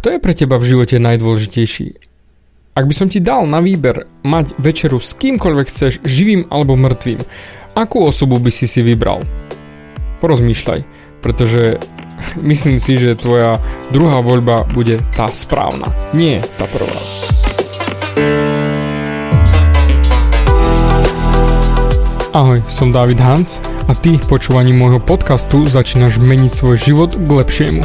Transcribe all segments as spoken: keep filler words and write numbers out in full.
Kto je pre teba v živote najdôležitejší? Ak by som ti dal na výber mať večeru s kýmkoľvek chceš, živým alebo mŕtvým, akú osobu by si si vybral? Porozmýšľaj, pretože myslím si, že tvoja druhá voľba bude tá správna, nie tá prvá. Ahoj, som David Hanc a ty počúvaním môjho podcastu začínaš meniť svoj život k lepšiemu.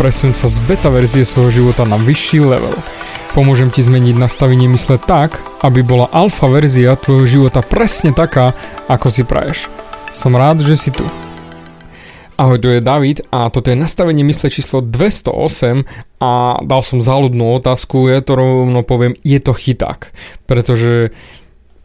Presun sa z beta verzie svojho života na vyšší level. Pomôžem ti zmeniť nastavenie mysle tak, aby bola alfa verzia tvojho života presne taká, ako si praješ. Som rád, že si tu. Ahoj, tu je David a toto je nastavenie mysle číslo dvesto osem a dal som záľudnú otázku, ja to rovno poviem, je to chyták. Pretože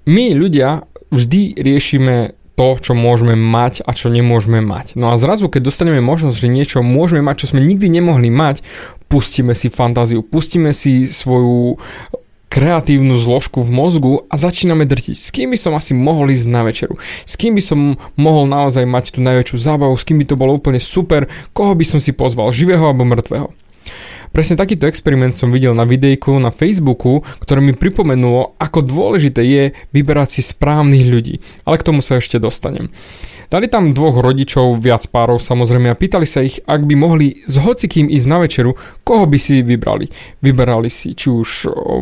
my ľudia vždy riešime to, čo môžeme mať a čo nemôžeme mať. No a zrazu, keď dostaneme možnosť, že niečo môžeme mať, čo sme nikdy nemohli mať, pustíme si fantáziu, pustíme si svoju kreatívnu zložku v mozgu a začíname drtiť. S kým by som asi mohol ísť na večeru? S kým by som mohol naozaj mať tú najväčšiu zábavu? S kým by to bolo úplne super? Koho by som si pozval? Živého alebo mŕtvého? Presne takýto experiment som videl na videjku na Facebooku, ktoré mi pripomenulo, ako dôležité je vyberať si správnych ľudí. Ale k tomu sa ešte dostanem. Dali tam dvoch rodičov, viac párov samozrejme, a pýtali sa ich, ak by mohli s hocikým ísť na večeru, koho by si vybrali. Vyberali si či už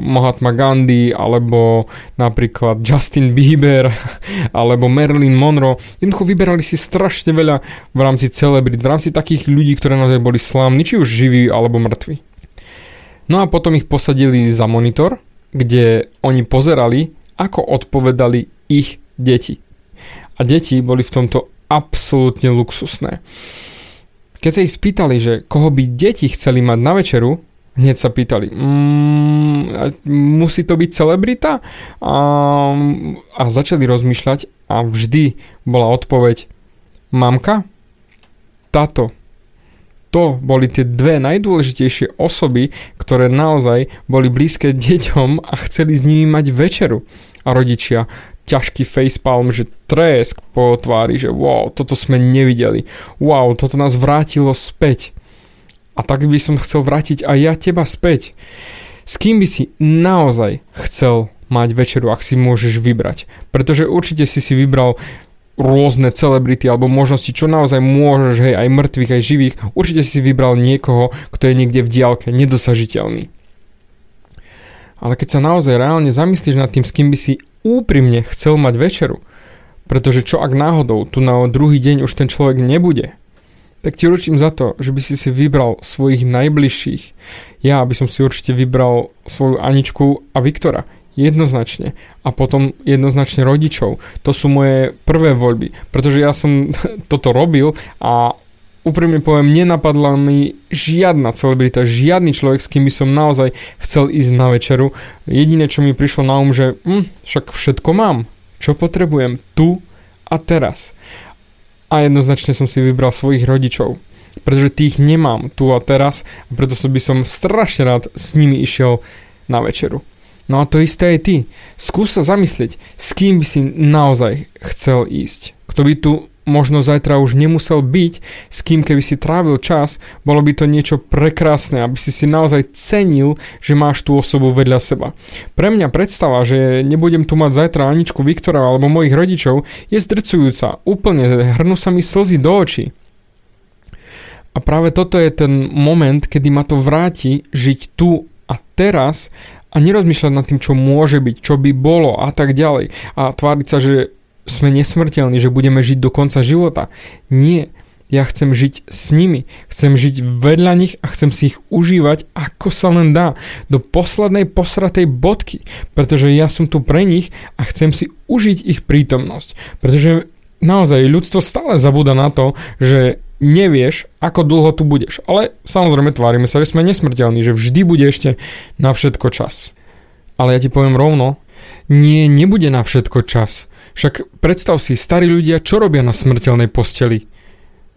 Mahatma Gandhi, alebo napríklad Justin Bieber, alebo Marilyn Monroe. Jednoducho vyberali si strašne veľa v rámci celebrít, v rámci takých ľudí, ktoré naozaj boli slávni, či už živí alebo mŕtvi. No a potom ich posadili za monitor, kde oni pozerali, ako odpovedali ich deti. A deti boli v tomto absolútne luxusné. Keď sa ich spýtali, že koho by deti chceli mať na večeru, hneď sa pýtali, mmm, musí to byť celebrita? A, a začali rozmýšľať a vždy bola odpoveď mamka, tato. To boli tie dve najdôležitejšie osoby, ktoré naozaj boli blízke deťom a chceli s nimi mať večeru. A rodičia, ťažký facepalm, že tresk po tvári, že wow, toto sme nevideli. Wow, toto nás vrátilo späť. A tak by som chcel vrátiť aj ja teba späť. S kým by si naozaj chcel mať večeru, ak si môžeš vybrať? Pretože určite si si vybral rôzne celebrity alebo možnosti, čo naozaj môžeš, hej, aj mŕtvych, aj živých. Určite si vybral niekoho, kto je niekde v diaľke, nedosažiteľný. Ale keď sa naozaj reálne zamyslíš nad tým, s kým by si úprimne chcel mať večeru, pretože čo ak náhodou tu na druhý deň už ten človek nebude, tak ti ručím za to, že by si si vybral svojich najbližších. Ja by som si určite vybral svoju Aničku a Viktora. Jednoznačne. A potom jednoznačne rodičov. To sú moje prvé voľby. Pretože ja som toto robil a úprimne poviem, nenapadla mi žiadna celebrita, žiadny človek, s kým by som naozaj chcel ísť na večeru. Jediné, čo mi prišlo na um, že hm, však všetko mám. Čo potrebujem tu a teraz. A jednoznačne som si vybral svojich rodičov. Pretože tých nemám tu a teraz. A preto by som strašne rád s nimi išiel na večeru. No a to isté aj ty. Skús sa zamyslieť, s kým by si naozaj chcel ísť. Kto by tu možno zajtra už nemusel byť, s kým keby si trávil čas, bolo by to niečo prekrásne, aby si si naozaj cenil, že máš tú osobu vedľa seba. Pre mňa predstava, že nebudem tu mať zajtra Aničku, Viktora alebo mojich rodičov, je zdrcujúca. Úplne hrnú sa mi slzy do očí. A práve toto je ten moment, kedy ma to vráti žiť tu a teraz a nerozmýšľať nad tým, čo môže byť, čo by bolo a tak ďalej. A tváriť sa, že sme nesmrteľní, že budeme žiť do konca života. Nie, ja chcem žiť s nimi. Chcem žiť vedľa nich a chcem si ich užívať, ako sa len dá. Do poslednej posratej bodky. Pretože ja som tu pre nich a chcem si užiť ich prítomnosť. Pretože naozaj ľudstvo stále zabúda na to, že nevieš, ako dlho tu budeš. Ale samozrejme tvárime sa, že sme nesmrteľní, že vždy bude ešte na všetko čas. Ale ja ti poviem rovno, nie, nebude na všetko čas. Však predstav si, starí ľudia, čo robia na smrteľnej posteli?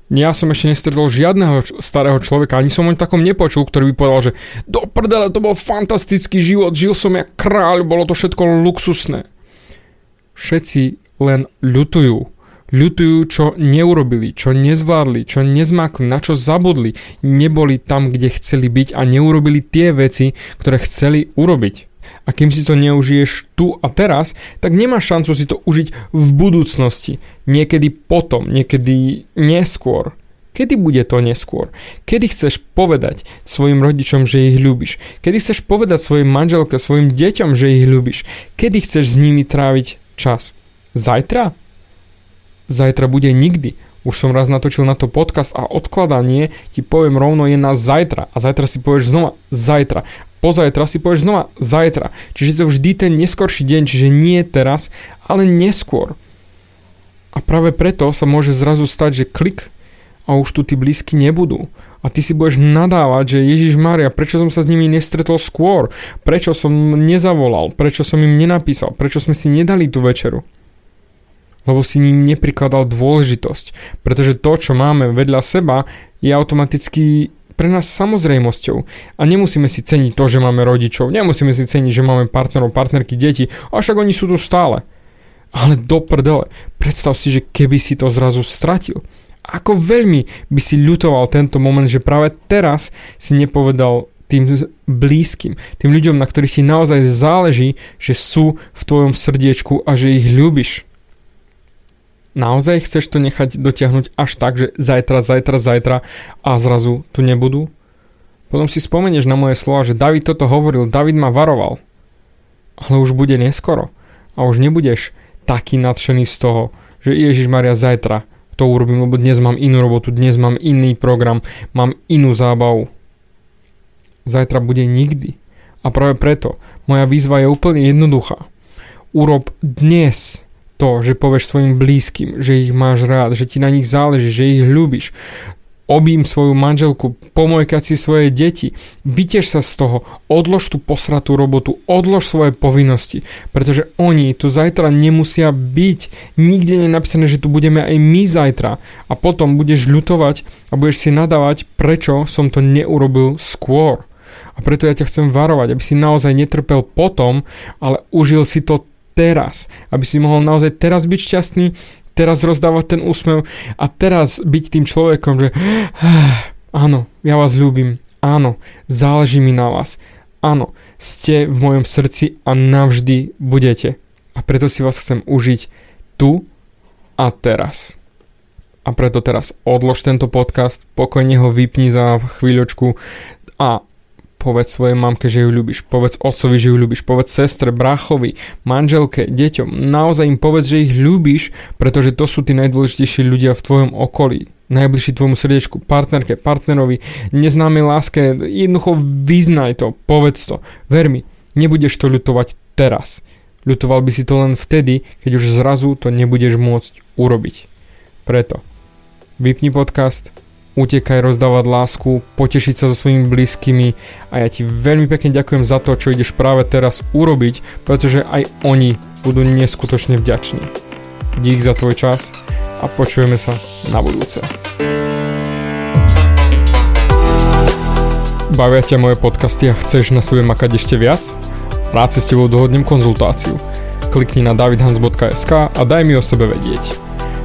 Ja som ešte nestretol žiadneho starého človeka, ani som o takom nepočul, ktorý by povedal, že do prdele, to bol fantastický život, žil som jak kráľ, bolo to všetko luxusné. Všetci len ľutujú. Ľutujú, čo neurobili, čo nezvládli, čo nezmákli, na čo zabudli, neboli tam, kde chceli byť a neurobili tie veci, ktoré chceli urobiť. A kým si to neužiješ tu a teraz, tak nemáš šancu si to užiť v budúcnosti. Niekedy potom, niekedy neskôr. Kedy bude to neskôr? Kedy chceš povedať svojim rodičom, že ich ľúbiš? Kedy chceš povedať svojej manželke, svojim deťom, že ich ľúbiš? Kedy chceš s nimi tráviť čas? Zajtra? Zajtra bude nikdy. Už som raz natočil na to podcast a odkladanie, ti poviem rovno, je na zajtra. A zajtra si povieš znova zajtra. Pozajtra si povieš znova zajtra. Čiže to vždy ten neskorší deň, čiže nie teraz, ale neskôr. A práve preto sa môže zrazu stať, že klik a už tu tí blízky nebudú. A ty si budeš nadávať, že Ježišmária, prečo som sa s nimi nestretol skôr? Prečo som nezavolal? Prečo som im nenapísal? Prečo sme si nedali tú večeru? Lebo si ním neprikladal dôležitosť. Pretože to, čo máme vedľa seba, je automaticky pre nás samozrejmosťou. A nemusíme si ceniť to, že máme rodičov, nemusíme si ceniť, že máme partnerov, partnerky, deti, a však oni sú tu stále. Ale do prdele, predstav si, že keby si to zrazu stratil. Ako veľmi by si ľutoval tento moment, že práve teraz si nepovedal tým blízkym, tým ľuďom, na ktorých ti naozaj záleží, že sú v tvojom srdiečku a že ich ľúbiš. Naozaj chceš to nechať dotiahnuť až tak, že zajtra, zajtra, zajtra a zrazu tu nebudú? Potom si spomenieš na moje slova, že David toto hovoril, David ma varoval. Ale už bude neskoro a už nebudeš taký nadšený z toho, že Ježišmaria, zajtra to urobím, lebo dnes mám inú robotu, dnes mám iný program, mám inú zábavu. Zajtra bude nikdy. A práve preto moja výzva je úplne jednoduchá. Urob dnes to, že povieš svojim blízkym, že ich máš rád, že ti na nich záleží, že ich ľúbiš. Objím svoju manželku, pomojkať si svoje deti, vytiež sa z toho, odlož tú posratú robotu, odlož svoje povinnosti, pretože oni tu zajtra nemusia byť. Nikde nie je napísané, že tu budeme aj my zajtra a potom budeš ľutovať a budeš si nadávať, prečo som to neurobil skôr. A preto ja ťa chcem varovať, aby si naozaj netrpel potom, ale užil si to teraz, aby si mohol naozaj teraz byť šťastný, teraz rozdávať ten úsmev a teraz byť tým človekom, že áno, ja vás ľúbim, áno, záleží mi na vás, áno, ste v mojom srdci a navždy budete. A preto si vás chcem užiť tu a teraz. A preto teraz odlož tento podcast, pokojne ho vypni za chvíľočku a povedz svojej mamke, že ju ľúbiš, povedz otcovi, že ju ľúbiš, povedz sestre, brachovi, manželke, deťom. Naozaj im povedz, že ich ľúbiš, pretože to sú tí najdôležitejší ľudia v tvojom okolí, najbližší tvojmu srdiečku, partnerke, partnerovi, neznámej láske. Jednoducho vyznaj to, povedz to. Ver mi, nebudeš to ľutovať teraz. Ľutoval by si to len vtedy, keď už zrazu to nebudeš môcť urobiť. Preto vypni podcast, utekaj rozdávať lásku, potešiť sa so svojimi blízkymi a ja ti veľmi pekne ďakujem za to, čo ideš práve teraz urobiť, pretože aj oni budú neskutočne vďační. Dík za tvoj čas a počujeme sa na budúce. Bavia ťa moje podcasty a chceš na sebe makať ešte viac? Rád si s tebou dohodnem konzultáciu. Klikni na davidhanc bodka es ká a daj mi o sebe vedieť.